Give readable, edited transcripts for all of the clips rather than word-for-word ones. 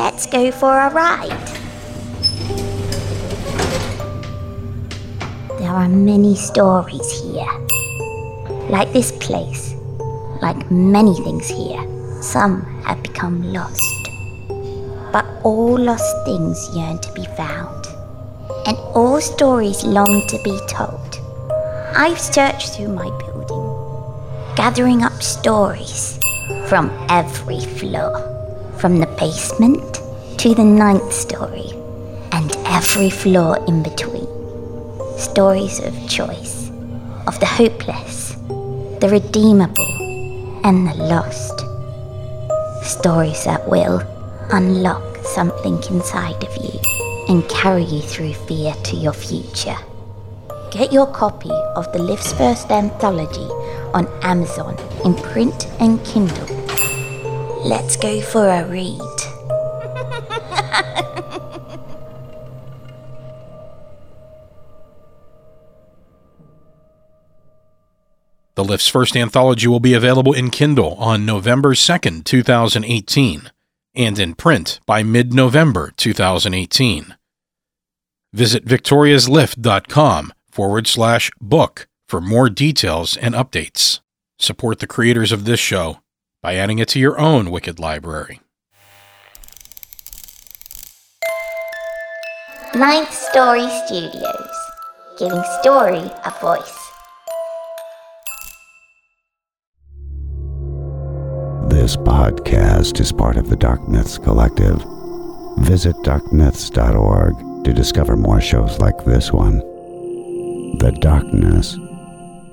Let's go for a ride. There are many stories here. Like this place, like many things here, some have become lost. But all lost things yearn to be found, and all stories long to be told. I've searched through my building, gathering up stories from every floor. From the basement to the 9th story, and every floor in between. Stories of choice, of the hopeless, the redeemable, and the lost. Stories that will unlock something inside of you and carry you through fear to your future. Get your copy of the Lives First anthology on Amazon in print and Kindle. Let's go for a read. The Lift's first anthology will be available in Kindle on November 2nd, 2018, and in print by mid-November 2018. Visit victoriaslift.com/book for more details and updates. Support the creators of this show by adding it to your own Wicked library. Ninth Story Studios, giving story a voice. This podcast is part of the Dark Myths Collective. Visit darkmyths.org to discover more shows like this one. The darkness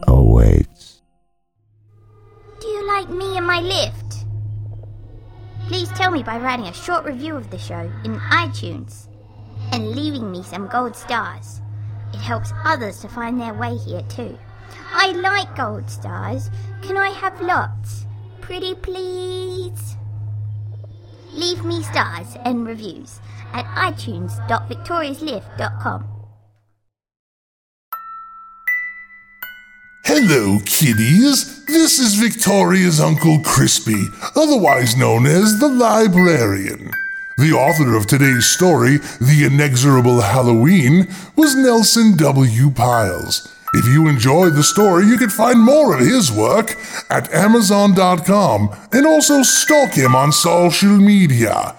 awaits. Me and my lift. Please tell me by writing a short review of the show in iTunes and leaving me some gold stars. It helps others to find their way here too. I like gold stars. Can I have lots? Pretty please. Leave me stars and reviews at itunes.victoriaslift.com. Hello, kiddies. This is Victoria's Uncle Crispy, otherwise known as the Librarian. The author of today's story, The Inexorable Halloween, was Nelson W. Pyles. If you enjoyed the story, you can find more of his work at Amazon.com and also stalk him on social media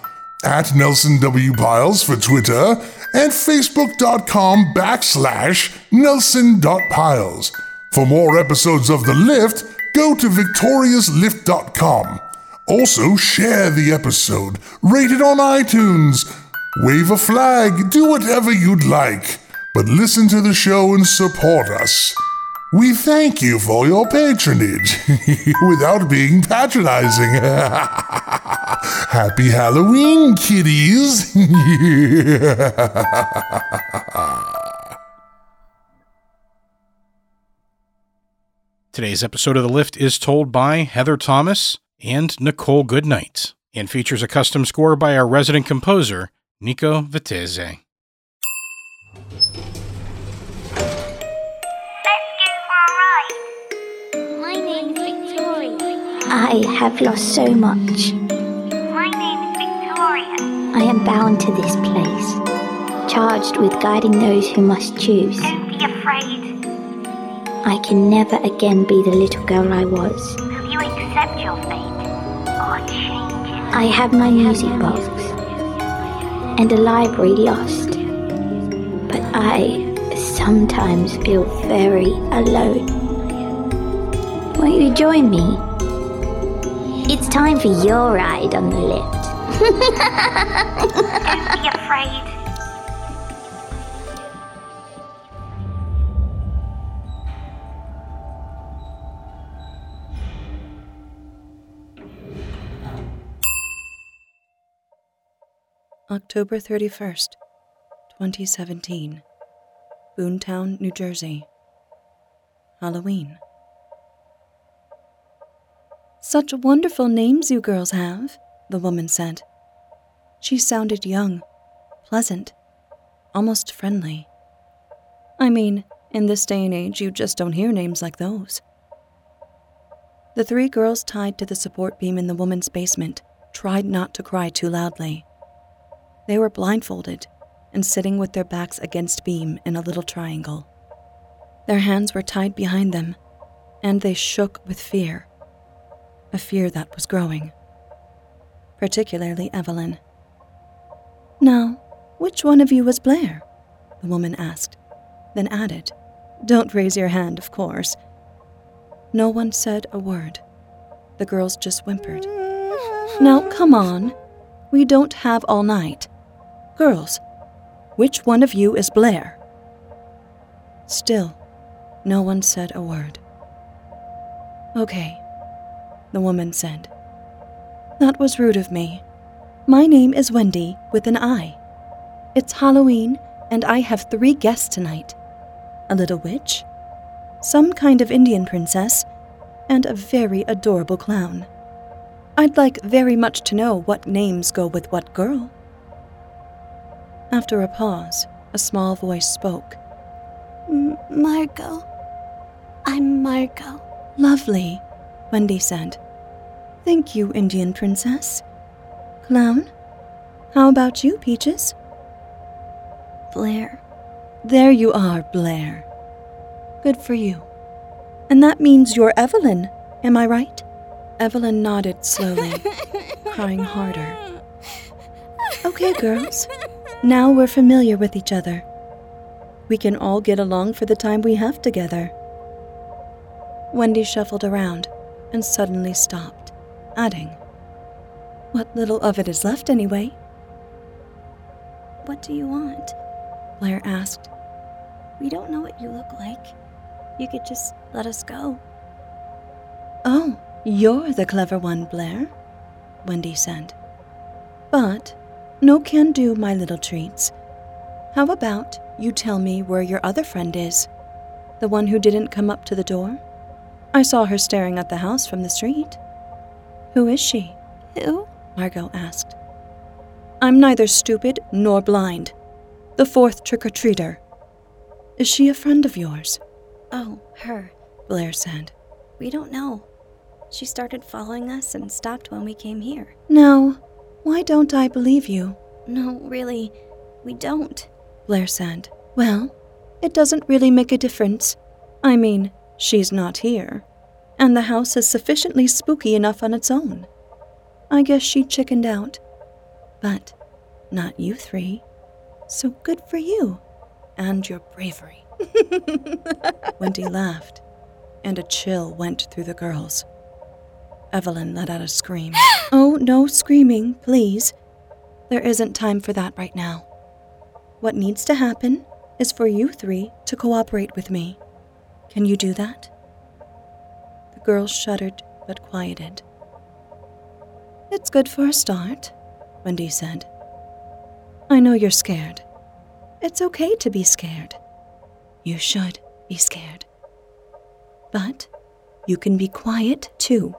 at Nelson W. Pyles for Twitter and Facebook.com/Nelson.Pyles. For more episodes of The Lift, go to victoriouslift.com. Also, share the episode, rate it on iTunes, wave a flag, do whatever you'd like. But listen to the show and support us. We thank you for your patronage, without being patronizing. Happy Halloween, kiddies! Today's episode of The Lift is told by Heather Thomas and Nicole Goodnight, and features a custom score by our resident composer, Nico Vitese. Let's go for a ride. My name's Victoria. I have lost so much. My name's Victoria. I am bound to this place, charged with guiding those who must choose. Don't be afraid. I can never again be the little girl I was. Will you accept your fate or change it? I have my music box and a library lost, but I sometimes feel very alone. Won't you join me? It's time for your ride on the lift. Don't be afraid. October 31st, 2017, Boontown, New Jersey. Halloween. Such wonderful names you girls have, the woman said. She sounded young, pleasant, almost friendly. I mean, in this day and age, you just don't hear names like those. The three girls tied to the support beam in the woman's basement tried not to cry too loudly. They were blindfolded and sitting with their backs against beam in a little triangle. Their hands were tied behind them, and they shook with fear, a fear that was growing, particularly Evelyn. "Now, which one of you was Blair?" the woman asked, then added, "Don't raise your hand, of course." No one said a word. The girls just whimpered. "Now, come on. We don't have all night. Girls, which one of you is Blair?" Still, no one said a word. "Okay," the woman said. "That was rude of me. My name is Wendy with an I. It's Halloween, and I have 3 guests tonight. A little witch, some kind of Indian princess, and a very adorable clown. I'd like very much to know what names go with what girl." After a pause, a small voice spoke. Margot. I'm Margot." "Lovely," Wendy said. "Thank you, Indian princess. Clown, how about you, Peaches?" "Blair." "There you are, Blair. Good for you. And that means you're Evelyn, am I right?" Evelyn nodded slowly, crying harder. "Okay, girls. Now we're familiar with each other. We can all get along for the time we have together." Wendy shuffled around and suddenly stopped, adding, "What little of it is left, anyway." "What do you want?" Blair asked. "We don't know what you look like. You could just let us go." "Oh, you're the clever one, Blair," Wendy said. "But no can do, my little treats. How about you tell me where your other friend is? The one who didn't come up to the door? I saw her staring at the house from the street. Who is she?" "Who?" Margot asked. "I'm neither stupid nor blind. The 4th trick-or-treater. Is she a friend of yours?" "Oh, her," Blair said. "We don't know. She started following us and stopped when we came here." "Now, why don't I believe you?" "No, really, we don't," Blair said. "Well, it doesn't really make a difference. I mean, she's not here, and the house is sufficiently spooky enough on its own. I guess she chickened out. But not you 3. So good for you, and your bravery." Wendy laughed, and a chill went through the girls. Evelyn let out a scream. "Oh, no screaming, please. There isn't time for that right now. What needs to happen is for you 3 to cooperate with me. Can you do that?" The girls shuddered but quieted. "It's good for a start," Wendy said. "I know you're scared. It's okay to be scared. You should be scared. But you can be quiet, too."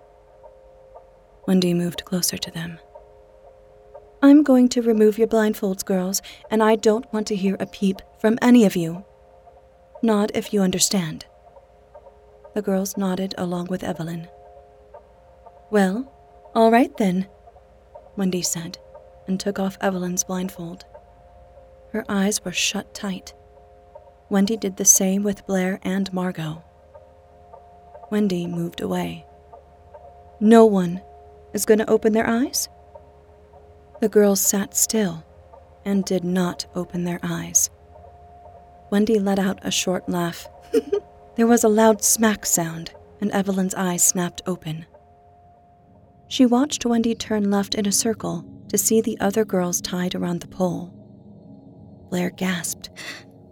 Wendy moved closer to them. "I'm going to remove your blindfolds, girls, and I don't want to hear a peep from any of you. Nod if you understand." The girls nodded along with Evelyn. "Well, all right then," Wendy said, and took off Evelyn's blindfold. Her eyes were shut tight. Wendy did the same with Blair and Margot. Wendy moved away. "No one is going to open their eyes?" The girls sat still and did not open their eyes. Wendy let out a short laugh. There was a loud smack sound, and Evelyn's eyes snapped open. She watched Wendy turn left in a circle to see the other girls tied around the pole. Blair gasped.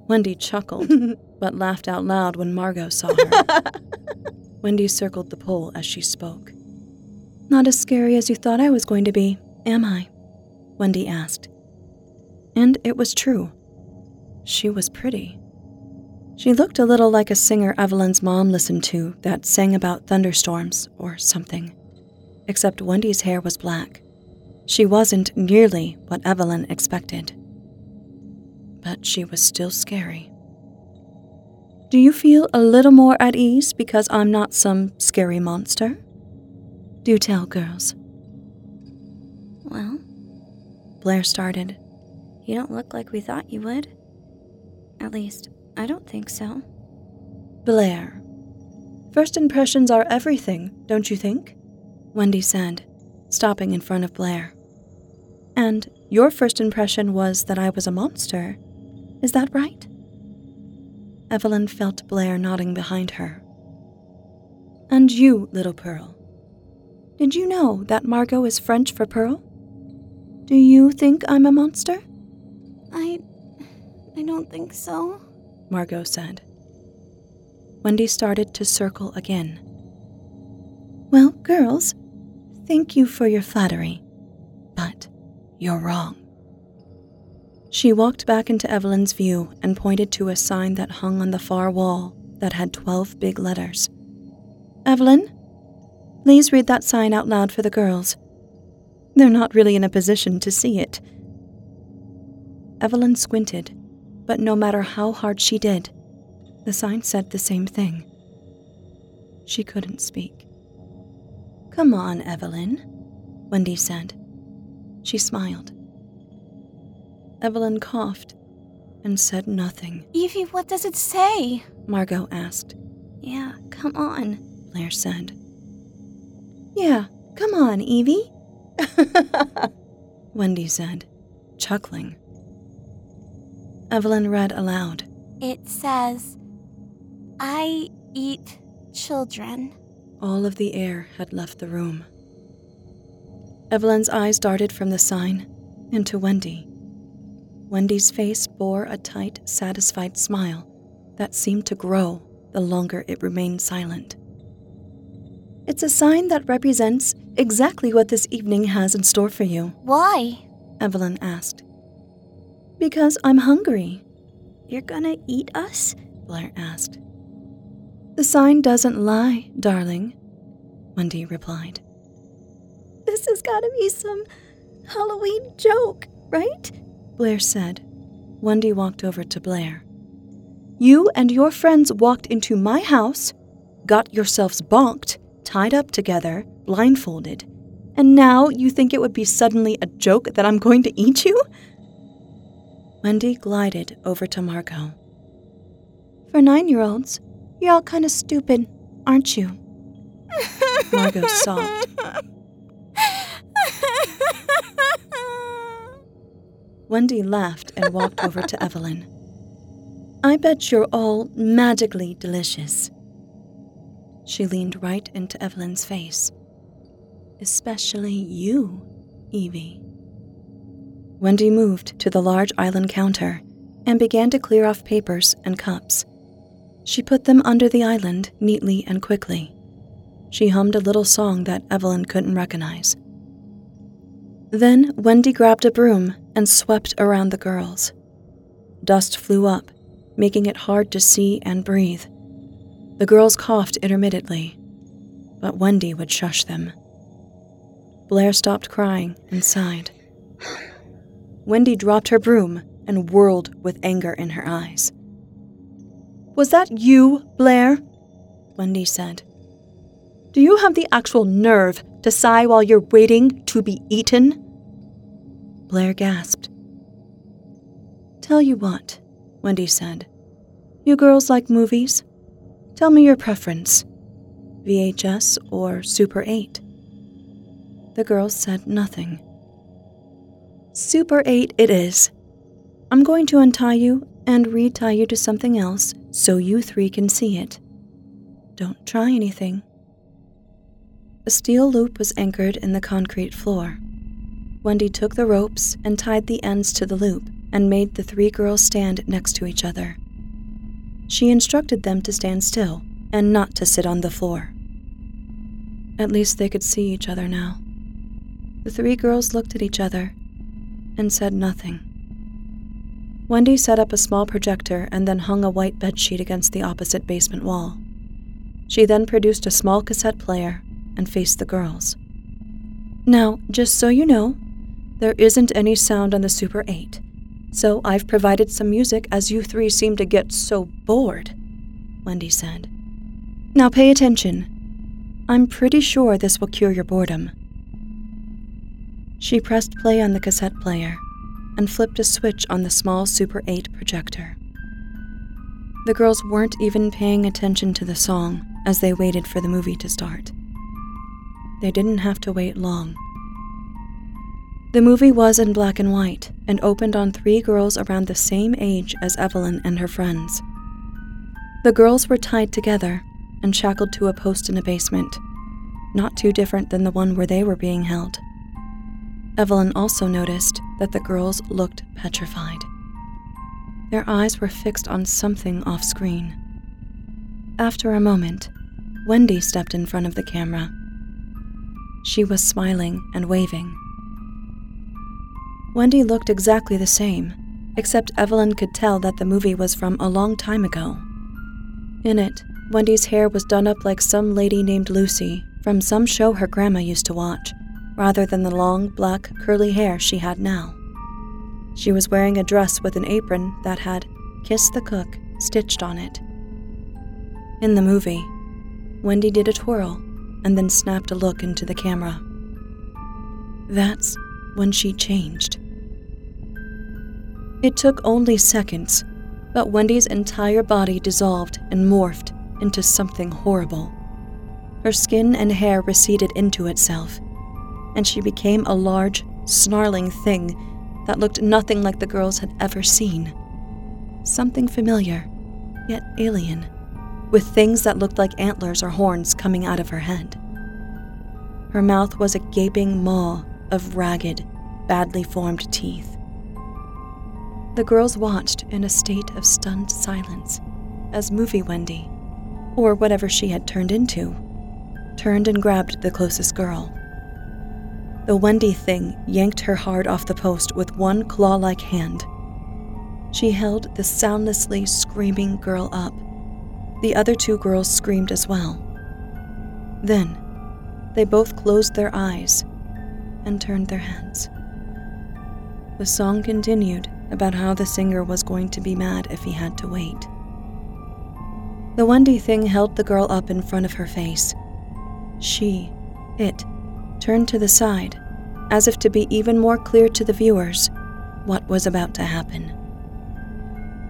Wendy chuckled, but laughed out loud when Margot saw her. Wendy circled the pole as she spoke. "Not as scary as you thought I was going to be, am I?" Wendy asked. And it was true. She was pretty. She looked a little like a singer Evelyn's mom listened to that sang about thunderstorms or something, except Wendy's hair was black. She wasn't nearly what Evelyn expected. But she was still scary. "Do you feel a little more at ease because I'm not some scary monster? Do tell, girls." "Well?" Blair started, You don't look like we thought you would. At least, I don't think so. Blair. First impressions are everything, don't you think? Wendy said, stopping in front of Blair. And your first impression was that I was a monster. Is that right? Evelyn felt Blair nodding behind her. And you, little Pearl. Did you know that Margot is French for Pearl? Do you think I'm a monster? I don't think so, Margot said. Wendy started to circle again. Well, girls, thank you for your flattery, but you're wrong. She walked back into Evelyn's view and pointed to a sign that hung on the far wall that had 12 big letters. Evelyn, please read that sign out loud for the girls. They're not really in a position to see it. Evelyn squinted, but no matter how hard she did, the sign said the same thing. She couldn't speak. Come on, Evelyn, Wendy said. She smiled. Evelyn coughed and said nothing. Evie, what does it say? Margot asked. Yeah, come on, Blair said. Yeah, come on, Evie, Wendy said, chuckling. Evelyn read aloud. It says, I eat children. All of the air had left the room. Evelyn's eyes darted from the sign into Wendy. Wendy's face bore a tight, satisfied smile that seemed to grow the longer it remained silent. It's a sign that represents exactly what this evening has in store for you. Why? Evelyn asked. Because I'm hungry. You're gonna eat us? Blair asked. The sign doesn't lie, darling, Wendy replied. This has gotta be some Halloween joke, right? Blair said. Wendy walked over to Blair. You and your friends walked into my house, got yourselves bonked, tied up together, blindfolded, and now you think it would be suddenly a joke that I'm going to eat you? Wendy glided over to Margot. For 9-year-olds, you're all kind of stupid, aren't you? Margot sobbed. Wendy laughed and walked over to Evelyn. I bet you're all magically delicious. She leaned right into Evelyn's face. Especially you, Evie. Wendy moved to the large island counter and began to clear off papers and cups. She put them under the island neatly and quickly. She hummed a little song that Evelyn couldn't recognize. Then Wendy grabbed a broom and swept around the girls. Dust flew up, making it hard to see and breathe. The girls coughed intermittently, but Wendy would shush them. Blair stopped crying and sighed. Wendy dropped her broom and whirled with anger in her eyes. Was that you, Blair? Wendy said. Do you have the actual nerve to sigh while you're waiting to be eaten? Blair gasped. Tell you what, Wendy said. You girls like movies? Tell me your preference. VHS or Super 8? The girls said nothing. Super 8 it is. I'm going to untie you and retie you to something else so you three can see it. Don't try anything. A steel loop was anchored in the concrete floor. Wendy took the ropes and tied the ends to the loop and made the three girls stand next to each other. She instructed them to stand still and not to sit on the floor. At least they could see each other now. The three girls looked at each other and said nothing. Wendy set up a small projector and then hung a white bedsheet against the opposite basement wall. She then produced a small cassette player and faced the girls. Now, just so you know, there isn't any sound on the Super 8, so I've provided some music as you three seem to get so bored, Wendy said. Now pay attention. I'm pretty sure this will cure your boredom. She pressed play on the cassette player, and flipped a switch on the small Super 8 projector. The girls weren't even paying attention to the song as they waited for the movie to start. They didn't have to wait long. The movie was in black and white and opened on three girls around the same age as Evelyn and her friends. The girls were tied together and shackled to a post in a basement, not too different than the one where they were being held. Evelyn also noticed that the girls looked petrified. Their eyes were fixed on something off screen. After a moment, Wendy stepped in front of the camera. She was smiling and waving. Wendy looked exactly the same, except Evelyn could tell that the movie was from a long time ago. In it, Wendy's hair was done up like some lady named Lucy from some show her grandma used to watch, rather than the long, black, curly hair she had now. She was wearing a dress with an apron that had "Kiss the Cook" stitched on it. In the movie, Wendy did a twirl and then snapped a look into the camera. That's when she changed. It took only seconds, but Wendy's entire body dissolved and morphed into something horrible. Her skin and hair receded into itself, and she became a large, snarling thing that looked nothing like the girls had ever seen. Something familiar, yet alien, with things that looked like antlers or horns coming out of her head. Her mouth was a gaping maw of ragged, badly formed teeth. The girls watched in a state of stunned silence as Movie Wendy, or whatever she had turned into, turned and grabbed the closest girl. The Wendy thing yanked her hard off the post with one claw-like hand. She held the soundlessly screaming girl up. The other two girls screamed as well. Then, they both closed their eyes and turned their heads. The song continued about how the singer was going to be mad if he had to wait. The Wendy thing held the girl up in front of her face. It turned to the side, as if to be even more clear to the viewers what was about to happen.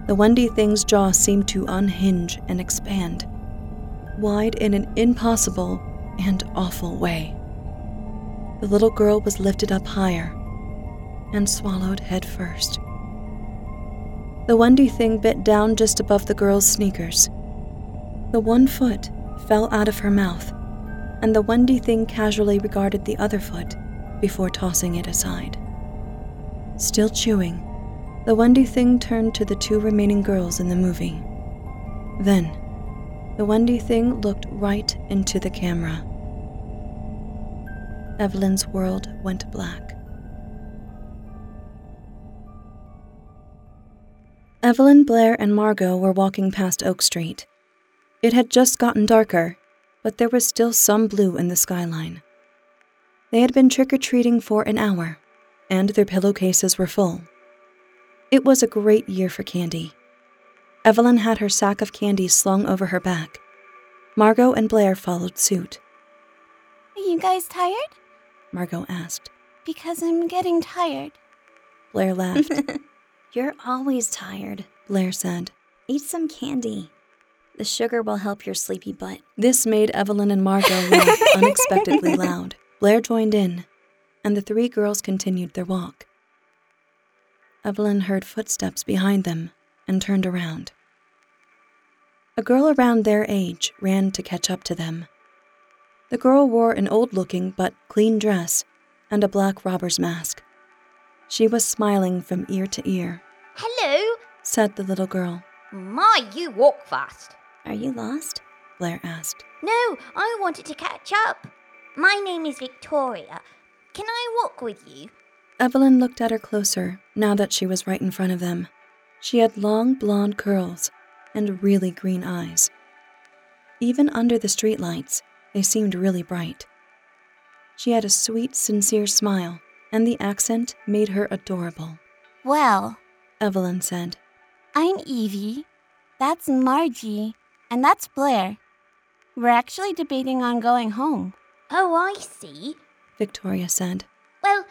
The Wendy thing's jaw seemed to unhinge and expand, wide in an impossible and awful way. The little girl was lifted up higher and swallowed head first. The Wendy thing bit down just above the girl's sneakers. The one foot fell out of her mouth, and the Wendy thing casually regarded the other foot before tossing it aside. Still chewing, the Wendy thing turned to the two remaining girls in the movie. Then, the Wendy thing looked right into the camera. Evelyn's world went black. Evelyn, Blair, and Margot were walking past Oak Street. It had just gotten darker, but there was still some blue in the skyline. They had been trick-or-treating for an hour, and their pillowcases were full. It was a great year for candy. Evelyn had her sack of candy slung over her back. Margot and Blair followed suit. "Are you guys tired?" Margot asked. "Because I'm getting tired." Blair laughed. "You're always tired," Blair said. "Eat some candy. The sugar will help your sleepy butt." This made Evelyn and Margot laugh unexpectedly loud. Blair joined in, and the three girls continued their walk. Evelyn heard footsteps behind them and turned around. A girl around their age ran to catch up to them. The girl wore an old-looking but clean dress and a black robber's mask. She was smiling from ear to ear. "Hello," said the little girl. "My, you walk fast." "Are you lost?" Blair asked. "No, I wanted to catch up. My name is Victoria. Can I walk with you?" Evelyn looked at her closer now that she was right in front of them. She had long blonde curls and really green eyes. Even under the streetlights, they seemed really bright. She had a sweet, sincere smile, and the accent made her adorable. "Well," Evelyn said, "I'm Evie, that's Margie, and that's Blair. We're actually debating on going home." "Oh, I see," Victoria said. "Well,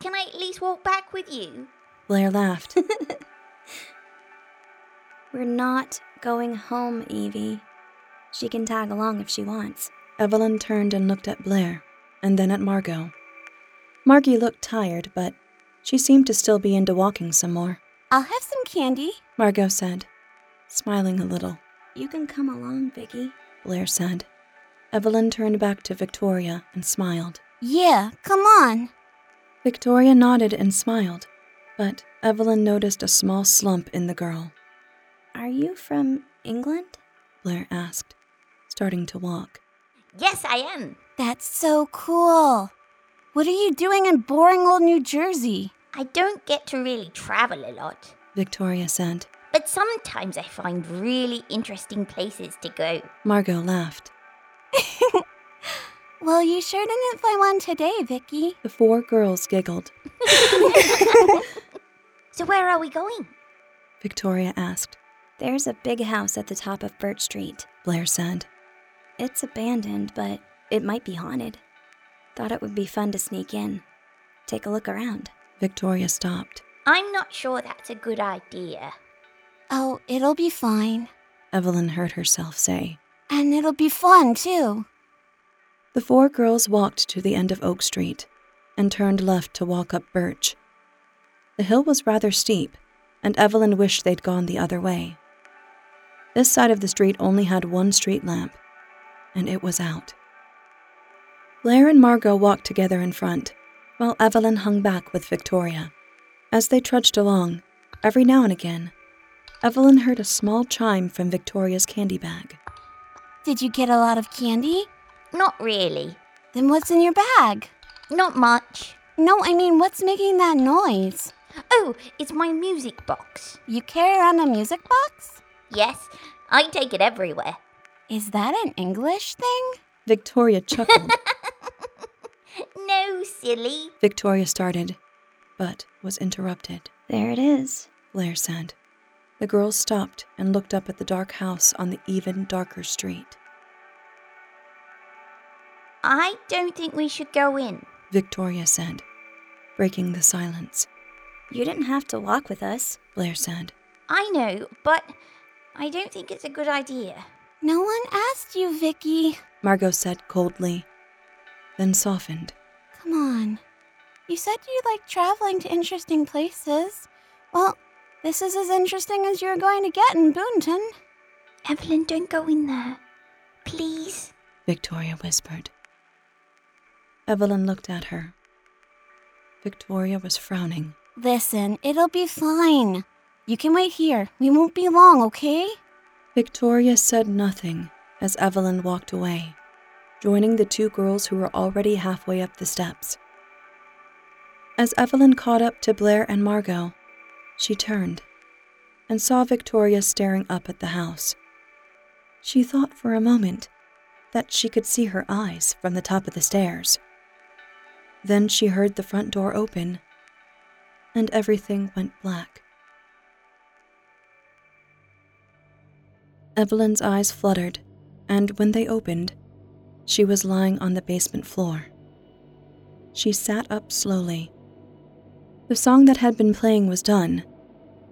can I at least walk back with you?" Blair laughed. We're not going home, Evie. She can tag along if she wants. Evelyn turned and looked at Blair, and then at Margot. Margie looked tired, but she seemed to still be into walking some more. I'll have some candy, Margot said, smiling a little. You can come along, Vicky, Blair said. Evelyn turned back to Victoria and smiled. Yeah, come on. Victoria nodded and smiled, but Evelyn noticed a small slump in the girl. Are you from England? Blair asked, starting to walk. Yes, I am. That's so cool. What are you doing in boring old New Jersey? I don't get to really travel a lot, Victoria said. But sometimes I find really interesting places to go. Margot laughed. Well, you sure didn't find one today, Vicky. The four girls giggled. So where are we going? Victoria asked. There's a big house at the top of Birch Street, Blair said. It's abandoned, but it might be haunted. Thought it would be fun to sneak in. Take a look around. Victoria stopped. I'm not sure that's a good idea. Oh, it'll be fine, Evelyn heard herself say. And it'll be fun, too. The four girls walked to the end of Oak Street and turned left to walk up Birch. The hill was rather steep, and Evelyn wished they'd gone the other way. This side of the street only had one street lamp, and it was out. Blair and Margot walked together in front, while Evelyn hung back with Victoria. As they trudged along, every now and again, Evelyn heard a small chime from Victoria's candy bag. Did you get a lot of candy? Not really. Then what's in your bag? Not much. No, I mean, what's making that noise? Oh, it's my music box. You carry around a music box? Yes, I take it everywhere. Is that an English thing? Victoria chuckled. No, silly. Victoria started, but was interrupted. There it is, Blair said. The girls stopped and looked up at the dark house on the even darker street. I don't think we should go in, Victoria said, breaking the silence. You didn't have to walk with us, Blair said. I know, but I don't think it's a good idea. No one asked you, Vicky, Margot said coldly, then softened. Come on. You said you like traveling to interesting places. Well, this is as interesting as you're going to get in Boonton. Evelyn, don't go in there. Please, Victoria whispered. Evelyn looked at her. Victoria was frowning. Listen, it'll be fine. You can wait here. We won't be long, okay? Victoria said nothing as Evelyn walked away, joining the two girls who were already halfway up the steps. As Evelyn caught up to Blair and Margot, she turned and saw Victoria staring up at the house. She thought for a moment that she could see her eyes from the top of the stairs. Then she heard the front door open, and everything went black. Evelyn's eyes fluttered, and when they opened, she was lying on the basement floor. She sat up slowly. The song that had been playing was done,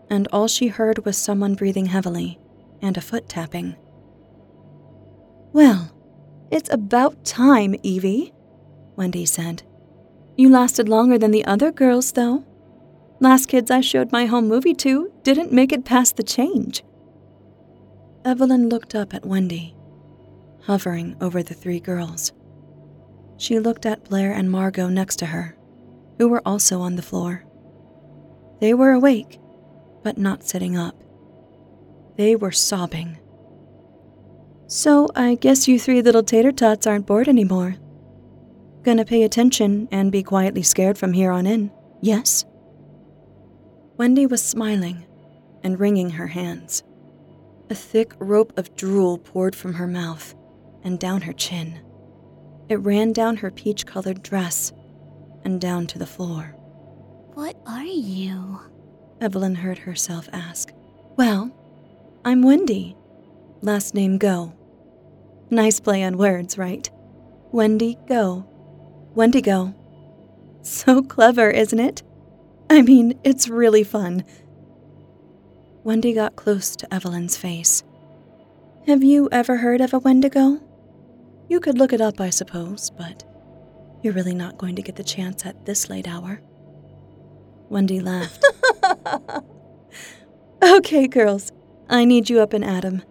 and all she heard was someone breathing heavily and a foot tapping. Well, it's about time, Evie, Wendy said. You lasted longer than the other girls, though. Last kids I showed my home movie to didn't make it past the change. Evelyn looked up at Wendy, hovering over the three girls. She looked at Blair and Margot next to her, who were also on the floor. They were awake, but not sitting up. They were sobbing. So I guess you three little tater tots aren't bored anymore. Gonna pay attention and be quietly scared from here on in, yes? Wendy was smiling and wringing her hands. A thick rope of drool poured from her mouth and down her chin. It ran down her peach-colored dress and down to the floor. What are you? Evelyn heard herself ask. Well, I'm Wendy. Last name Go. Nice play on words, right? Wendy Go. Wendigo. So clever, isn't it? I mean, it's really fun. Wendy got close to Evelyn's face. Have you ever heard of a Wendigo? You could look it up, I suppose, but you're really not going to get the chance at this late hour. Wendy laughed. Okay, girls, I need you up and at 'em.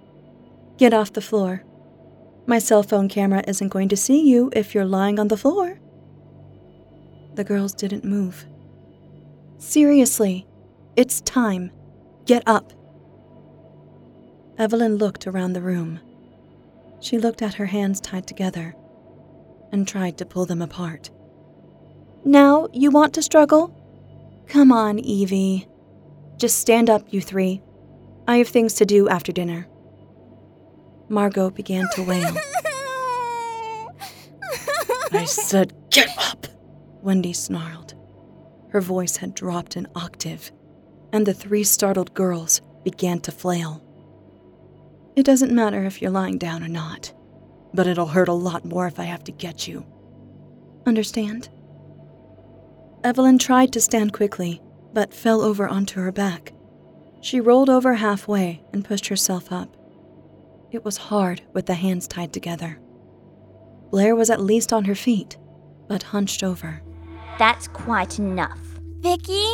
Get off the floor. My cell phone camera isn't going to see you if you're lying on the floor. The girls didn't move. Seriously, it's time. Get up. Evelyn looked around the room. She looked at her hands tied together and tried to pull them apart. Now you want to struggle? Come on, Evie. Just stand up, you three. I have things to do after dinner. Margot began to wail. I said, get up! Wendy snarled. Her voice had dropped an octave, and the three startled girls began to flail. It doesn't matter if you're lying down or not, but it'll hurt a lot more if I have to get you. Understand? Evelyn tried to stand quickly, but fell over onto her back. She rolled over halfway and pushed herself up. It was hard with the hands tied together. Blair was at least on her feet, but hunched over. That's quite enough. Vicky?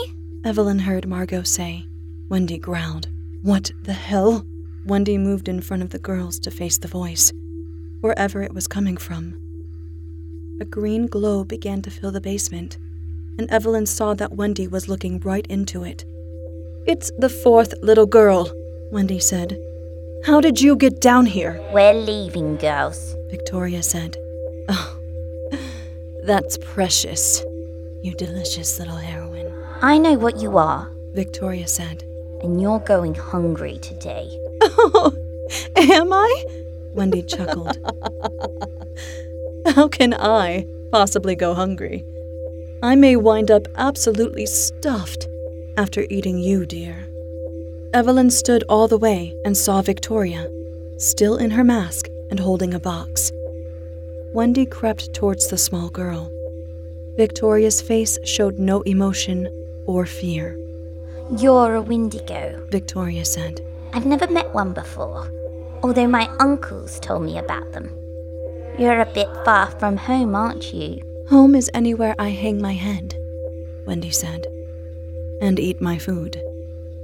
Evelyn heard Margot say. Wendy growled. What the hell? Wendy moved in front of the girls to face the voice, wherever it was coming from. A green glow began to fill the basement, and Evelyn saw that Wendy was looking right into it. It's the fourth little girl, Wendy said. How did you get down here? We're leaving, girls, Victoria said. Oh, that's precious, you delicious little heroine. I know what you are, Victoria said. And you're going hungry today. Oh, am I? Wendy chuckled. How can I possibly go hungry? I may wind up absolutely stuffed after eating you, dear. Evelyn stood all the way and saw Victoria, still in her mask and holding a box. Wendy crept towards the small girl. Victoria's face showed no emotion or fear. You're a Wendigo, Victoria said. I've never met one before, although my uncles told me about them. You're a bit far from home, aren't you? Home is anywhere I hang my head, Wendy said, and eat my food.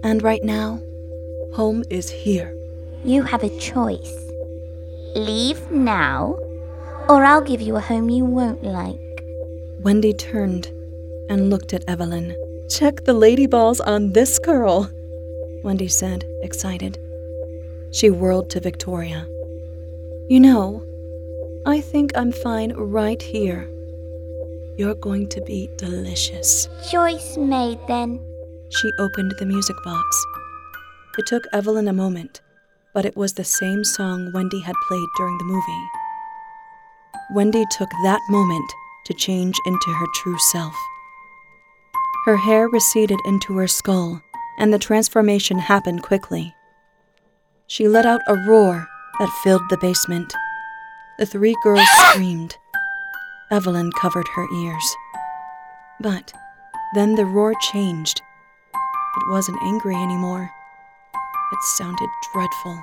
And right now, home is here. You have a choice. Leave now, or I'll give you a home you won't like. Wendy turned and looked at Evelyn. Check the lady balls on this curl, Wendy said, excited. She whirled to Victoria. You know, I think I'm fine right here. You're going to be delicious. Choice made, then. She opened the music box. It took Evelyn a moment, but it was the same song Wendy had played during the movie. Wendy took that moment to change into her true self. Her hair receded into her skull, and the transformation happened quickly. She let out a roar that filled the basement. The three girls screamed. Evelyn covered her ears. But then the roar changed. It wasn't angry anymore. It sounded dreadful.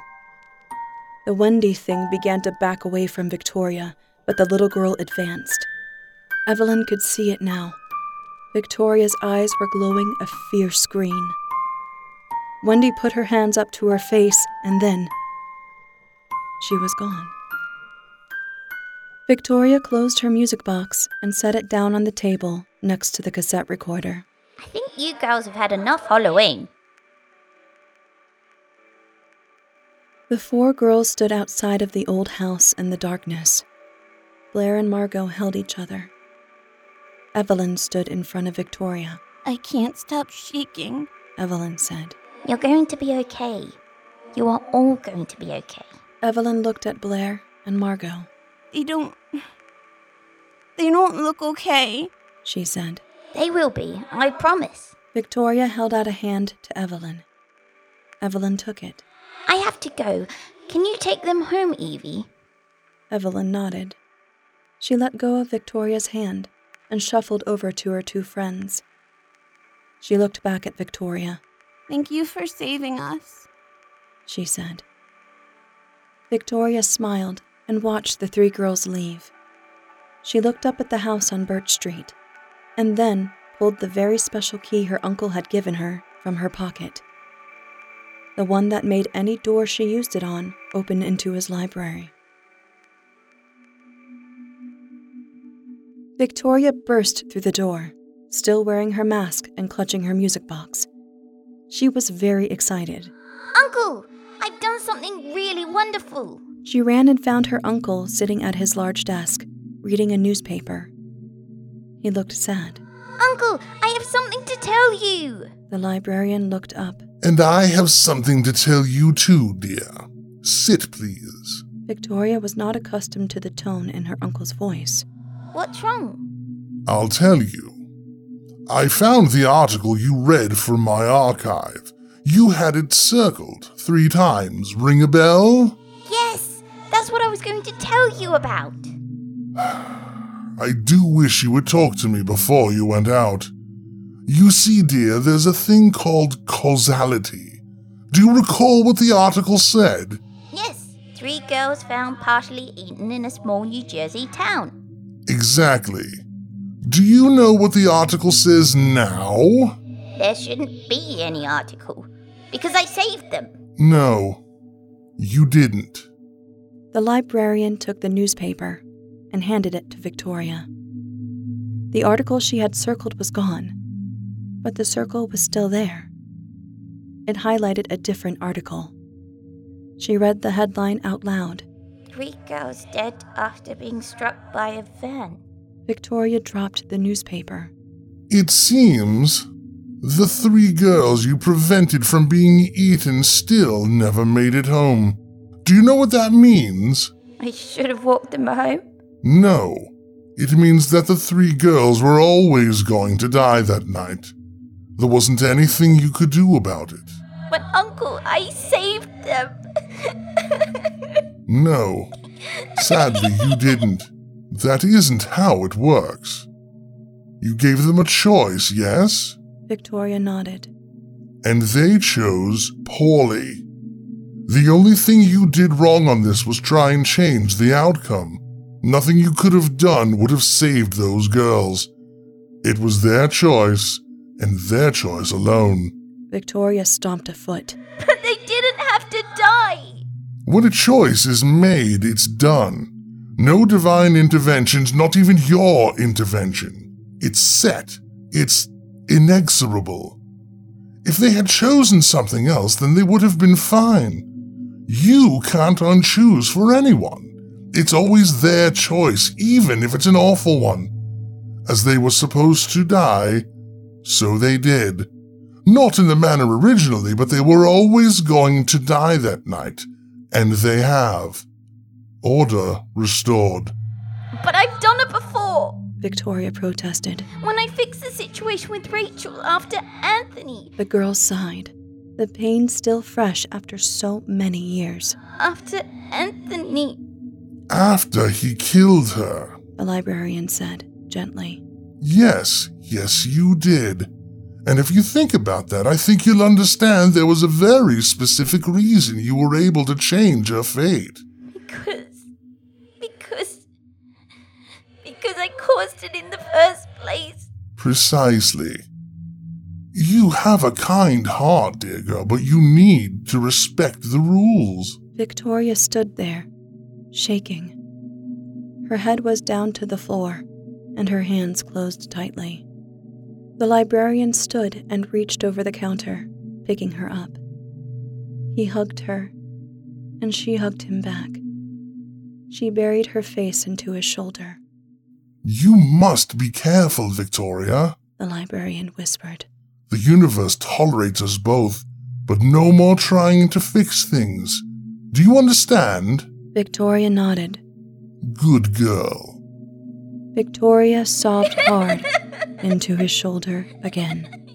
The Wendy thing began to back away from Victoria, but the little girl advanced. Evelyn could see it now. Victoria's eyes were glowing a fierce green. Wendy put her hands up to her face, and then she was gone. Victoria closed her music box and set it down on the table next to the cassette recorder. I think you girls have had enough Halloween. The four girls stood outside of the old house in the darkness. Blair and Margot held each other. Evelyn stood in front of Victoria. I can't stop shaking, Evelyn said. You're going to be okay. You are all going to be okay. Evelyn looked at Blair and Margot. They don't look okay, she said. They will be, I promise. Victoria held out a hand to Evelyn. Evelyn took it. I have to go. Can you take them home, Evie? Evelyn nodded. She let go of Victoria's hand and shuffled over to her two friends. She looked back at Victoria. "Thank you for saving us," she said. Victoria smiled and watched the three girls leave. She looked up at the house on Birch Street, and then pulled the very special key her uncle had given her from her pocket. The one that made any door she used it on open into his library. Victoria burst through the door, still wearing her mask and clutching her music box. She was very excited. "Uncle, I've done something really wonderful." She ran and found her uncle sitting at his large desk, reading a newspaper. He looked sad. "Uncle, I have something to tell you." The librarian looked up. "And I have something to tell you too, dear. Sit, please." Victoria was not accustomed to the tone in her uncle's voice. "What's wrong?" "I'll tell you. I found the article you read from my archive. You had it circled 3 times. Ring a bell?" "Yes, that's what I was going to tell you about." "I do wish you would talk to me before you went out. You see, dear, there's a thing called causality. Do you recall what the article said?" "Yes, 3 girls found partially eaten in a small New Jersey town." "Exactly. Do you know what the article says now?" "There shouldn't be any article, because I saved them." "No, you didn't." The librarian took the newspaper and handed it to Victoria. The article she had circled was gone. But the circle was still there. It highlighted a different article. She read the headline out loud. 3 girls dead after being struck by a van. Victoria dropped the newspaper. "It seems the 3 girls you prevented from being eaten still never made it home. Do you know what that means?" "I should have walked them home." "No. It means that the 3 girls were always going to die that night. There wasn't anything you could do about it." "But Uncle, I saved them." "No, sadly you didn't. That isn't how it works. You gave them a choice, yes?" Victoria nodded. "And they chose poorly. The only thing you did wrong on this was try and change the outcome. Nothing you could have done would have saved those girls. It was their choice, and their choice alone." Victoria stomped a foot. "But they didn't have to die!" "When a choice is made, it's done. No divine interventions, not even your intervention. It's set. It's inexorable. If they had chosen something else, then they would have been fine. You can't unchoose for anyone. It's always their choice, even if it's an awful one. As they were supposed to die, so they did. Not in the manner originally, but they were always going to die that night. And they have. Order restored." "But I've done it before," Victoria protested. "When I fixed the situation with Rachel after Anthony." The girl sighed, the pain still fresh after so many years. "After Anthony." "After he killed her," the librarian said gently. "Yes, yes, you did. And if you think about that, I think you'll understand there was a very specific reason you were able to change her fate." Because I caused it in the first place." "Precisely. You have a kind heart, dear girl, but you need to respect the rules." Victoria stood there, shaking. Her head was down to the floor, and her hands closed tightly. The librarian stood and reached over the counter, picking her up. He hugged her, and she hugged him back. She buried her face into his shoulder. "You must be careful, Victoria," the librarian whispered. "The universe tolerates us both, but no more trying to fix things. Do you understand?" Victoria nodded. "Good girl." Victoria sobbed hard into his shoulder again.